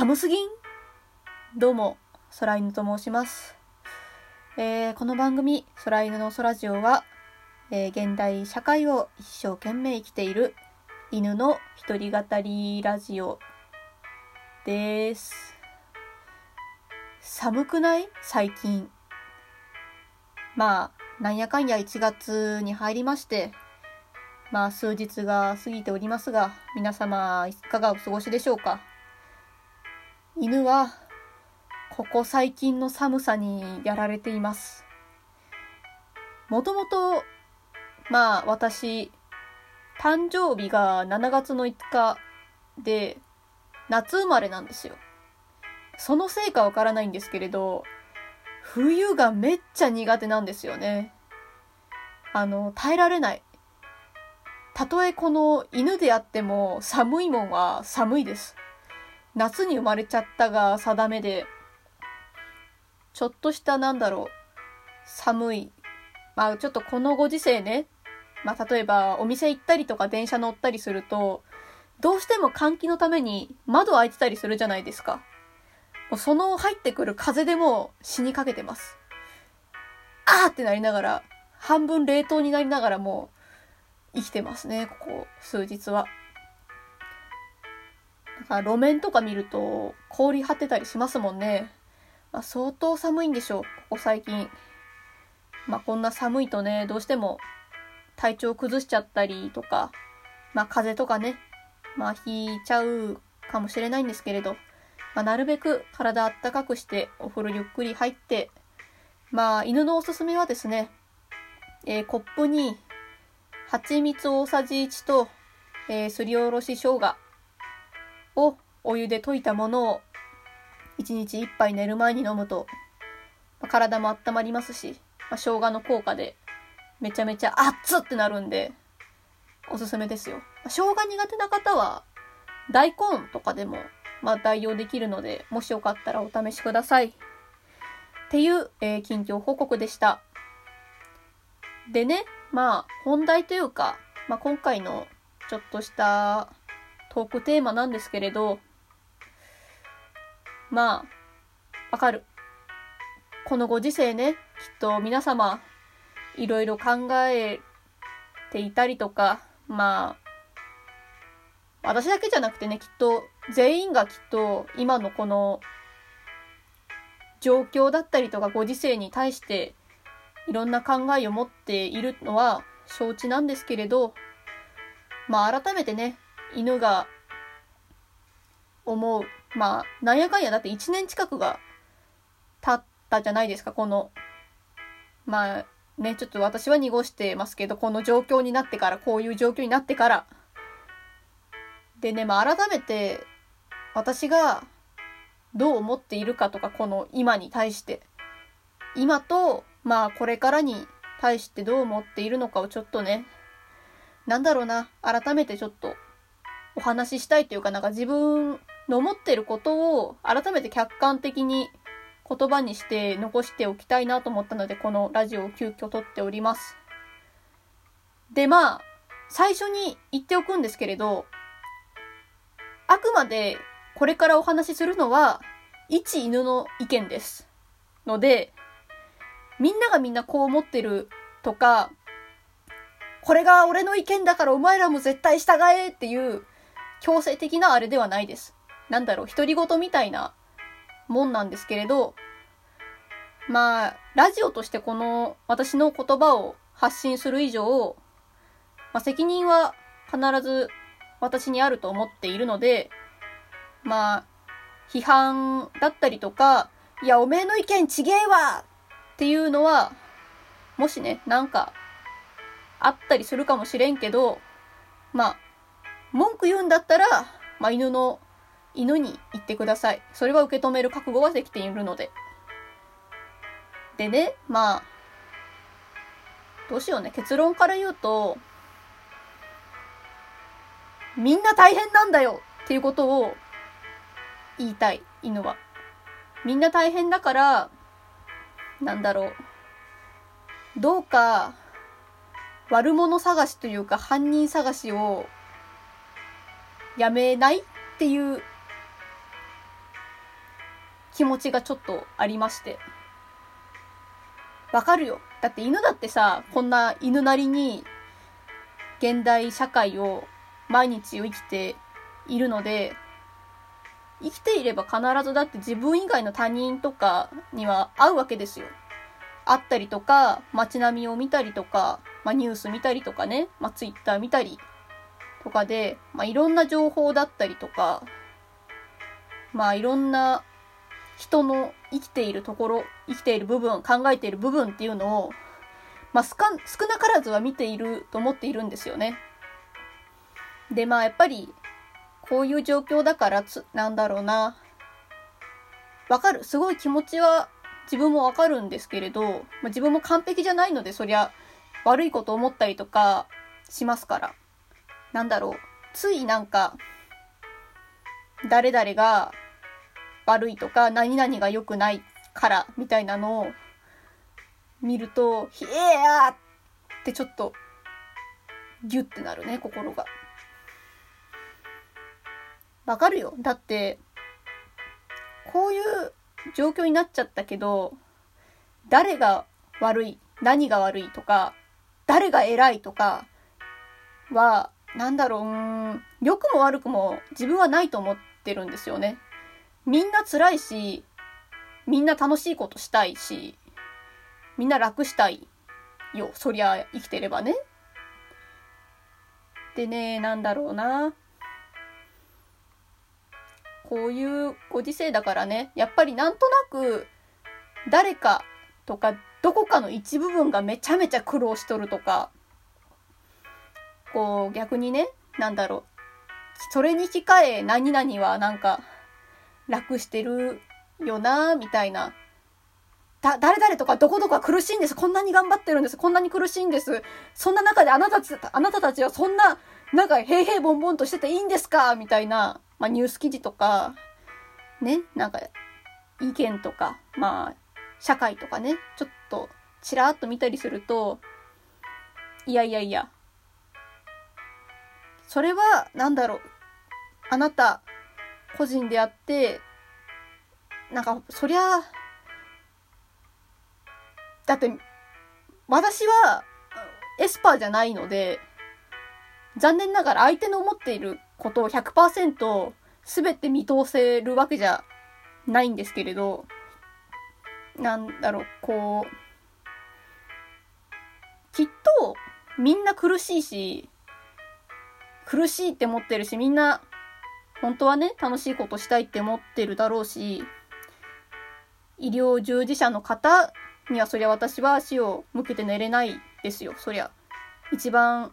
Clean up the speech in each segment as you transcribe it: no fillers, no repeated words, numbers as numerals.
寒すぎん。どうも空犬と申します。この番組空犬の空ジオは、現代社会を一生懸命生きている犬の一人語りラジオです。寒くない最近。なんやかんや1月に入りまして、数日が過ぎておりますが、皆様いかがお過ごしでしょうか。犬はここ最近の寒さにやられています。もともと私誕生日が7月の5日で夏生まれなんですよ。そのせいかわからないんですけれど、冬がめっちゃ苦手なんですよね。耐えられない。たとえこの犬であっても寒いもんは寒いです。夏に生まれちゃったが定めで、ちょっとした寒い、ちょっとこのご時世ね、例えばお店行ったりとか電車乗ったりすると、どうしても換気のために窓開いてたりするじゃないですか。もうその入ってくる風でもう死にかけてます。あーってなりながら、半分冷凍になりながらもう生きてますね、ここ数日は。路面とか見ると氷張ってたりしますもんね。相当寒いんでしょう、ここ最近。こんな寒いとね、どうしても体調崩しちゃったりとか、風邪とかね、ひいちゃうかもしれないんですけれど、なるべく体あったかくしてお風呂ゆっくり入って、犬のおすすめはですね、コップに蜂蜜大さじ1と、すりおろし生姜をお湯で溶いたものを1日1杯寝る前に飲むと、体も温まりますし、生姜の効果でめちゃめちゃ熱ってなるんでおすすめですよ。生姜苦手な方は大根とかでも代用できるので、もしよかったらお試しくださいっていう、近況報告でした。でね、本題というか、今回のちょっとしたトークテーマなんですけれど、わかる。このご時世ね、きっと皆様いろいろ考えていたりとか、私だけじゃなくてね、きっと全員がきっと今のこの状況だったりとかご時世に対していろんな考えを持っているのは承知なんですけれど、改めてね、犬が思う、なんやかんやだって1年近くが経ったじゃないですか。このちょっと私は濁してますけど、この状況になってから、こういう状況になってからでね、改めて私がどう思っているかとか、この今に対して、今とこれからに対してどう思っているのかをちょっとね、改めてちょっとお話ししたいというか、自分の思っていることを改めて客観的に言葉にして残しておきたいなと思ったので、このラジオを急遽撮っております。で、最初に言っておくんですけれど、あくまでこれからお話しするのは一犬の意見ですので、みんながみんなこう思ってるとか、これが俺の意見だからお前らも絶対従えっていう強制的なあれではないです。独り言みたいなもんなんですけれど、ラジオとしてこの私の言葉を発信する以上、責任は必ず私にあると思っているので、批判だったりとか、いやおめえの意見ちげえわっていうのは、もしね、あったりするかもしれんけど、文句言うんだったら、犬に言ってください。それは受け止める覚悟はできているので。でね、どうしようね、結論から言うと、みんな大変なんだよっていうことを言いたい、犬は。みんな大変だから、どうか、悪者探しというか犯人探しをやめないっていう気持ちがちょっとありまして。わかるよ。だって犬だってさ、こんな犬なりに現代社会を毎日を生きているので、生きていれば必ずだって自分以外の他人とかには会うわけですよ。会ったりとか、街並みを見たりとか、ニュース見たりとかね、ツイッター見たりとかで、いろんな情報だったりとか、いろんな人の生きているところ、生きている部分、考えている部分っていうのを、少なからずは見ていると思っているんですよね。で、やっぱり、こういう状況だからなんだろうな。わかる。すごい気持ちは自分もわかるんですけれど、自分も完璧じゃないので、そりゃ悪いこと思ったりとかしますから。なんだろう。つい誰々が悪いとか、何々が良くないから、みたいなのを見ると、ひえやーってちょっと、ギュッてなるね、心が。わかるよ。だって、こういう状況になっちゃったけど、誰が悪い、何が悪いとか、誰が偉いとかは、良くも悪くも自分はないと思ってるんですよね。みんな辛いし、みんな楽しいことしたいし、みんな楽したいよ。そりゃ生きてればね。でね、こういうご時世だからね、やっぱりなんとなく誰かとかどこかの一部分がめちゃめちゃ苦労しとるとか、こう逆にね、それに引き換え何々は楽してるよなみたいな、誰々とかどこどこは苦しいんです、こんなに頑張ってるんです、こんなに苦しいんです、そんな中であなたたちはそんな平々ボンボンとしてていいんですかみたいな、ニュース記事とか、ね、意見とか、社会とかね、ちょっと、ちらっと見たりすると、いや、それは、あなた、個人であって、そりゃ、だって、私は、エスパーじゃないので、残念ながら相手の思っていることを 100% 全て見通せるわけじゃないんですけれど、きっとみんな苦しいし、苦しいって思ってるし、みんな本当はね、楽しいことしたいって思ってるだろうし、医療従事者の方にはそりゃ私は足を向けて寝れないですよ。そりゃ一番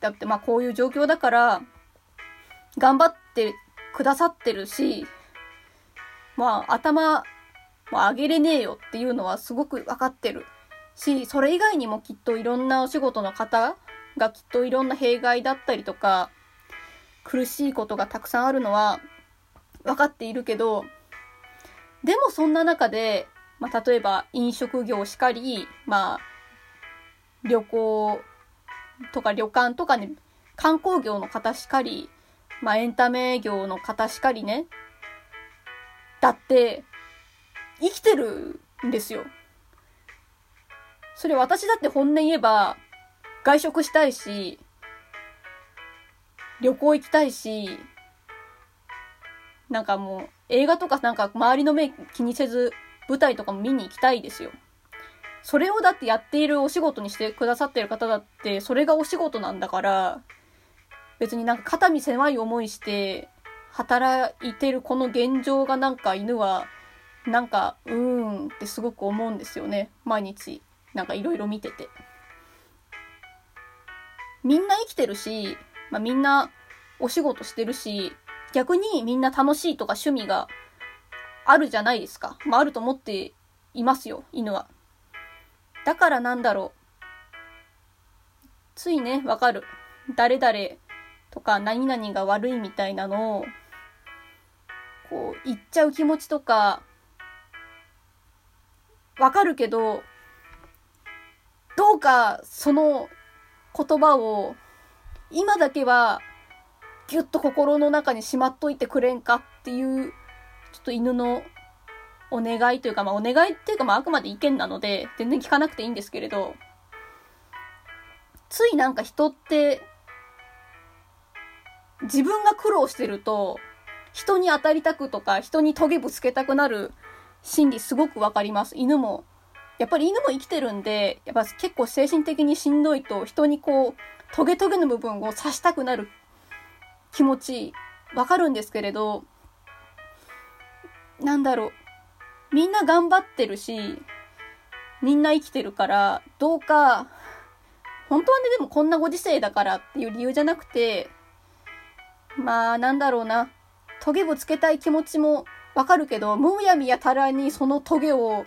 だって、こういう状況だから頑張ってくださってるし、頭上げれねえよっていうのはすごく分かってるし、それ以外にもきっといろんなお仕事の方がきっといろんな弊害だったりとか苦しいことがたくさんあるのは分かっているけど、でもそんな中で、例えば飲食業しかり、旅行とか旅館とかね、観光業の方しかり、エンタメ業の方しかりね、だって生きてるんですよ。それ私だって本音言えば外食したいし、旅行行きたいし、もう映画とか周りの目気にせず舞台とかも見に行きたいですよ。それをだってやっているお仕事にしてくださってる方だってそれがお仕事なんだから、別に肩身狭い思いして働いてるこの現状が犬はうーんってすごく思うんですよね。毎日いろいろ見てて、みんな生きてるし、みんなお仕事してるし、逆にみんな楽しいとか趣味があるじゃないですか。あると思っていますよ、犬は。だからついね、わかる、誰々とか何々が悪いみたいなのを言っちゃう気持ちとかわかるけど、どうかその言葉を今だけはギュッと心の中にしまっといてくれんかっていう、ちょっと犬のお願いというか、お願いっていうか、あくまで意見なので、全然聞かなくていいんですけれど、つい人って、自分が苦労してると、人に当たりたくとか、人にトゲぶつけたくなる心理すごくわかります。犬も。やっぱり犬も生きてるんで、やっぱ結構精神的にしんどいと、人にトゲトゲの部分を刺したくなる気持ち、わかるんですけれど、みんな頑張ってるし、みんな生きてるから、どうか、本当はね、でもこんなご時世だからっていう理由じゃなくて、トゲをつけたい気持ちもわかるけど、むやみやたらにそのトゲを、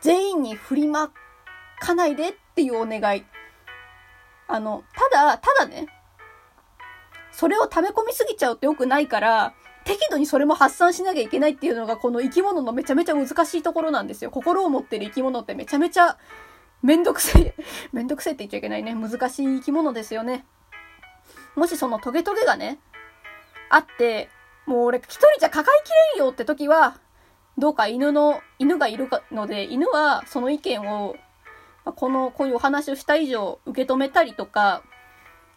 全員に振りまかないでっていうお願い。ただね、それを溜め込みすぎちゃうと良くないから、適度にそれも発散しなきゃいけないっていうのが、この生き物のめちゃめちゃ難しいところなんですよ。心を持ってる生き物ってめちゃめちゃめんどくせえ。めんどくせえって言っちゃいけないね。難しい生き物ですよね。もしそのトゲトゲがね、あって、もう俺一人じゃ抱えきれんよって時は、どうか犬がいるので、犬はその意見を、こういうお話をした以上受け止めたりとか、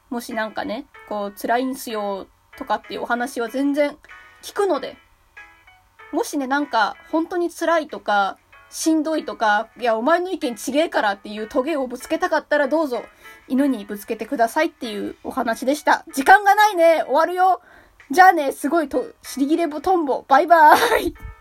もし辛いんすよとかっていうお話は全然聞くので、もしね、本当に辛いとか、しんどいとか、いや、お前の意見ちげえからっていうトゲをぶつけたかったらどうぞ、犬にぶつけてくださいっていうお話でした。時間がないね、終わるよ。じゃあね、すごい尻切れボトンボ、バイバーイ。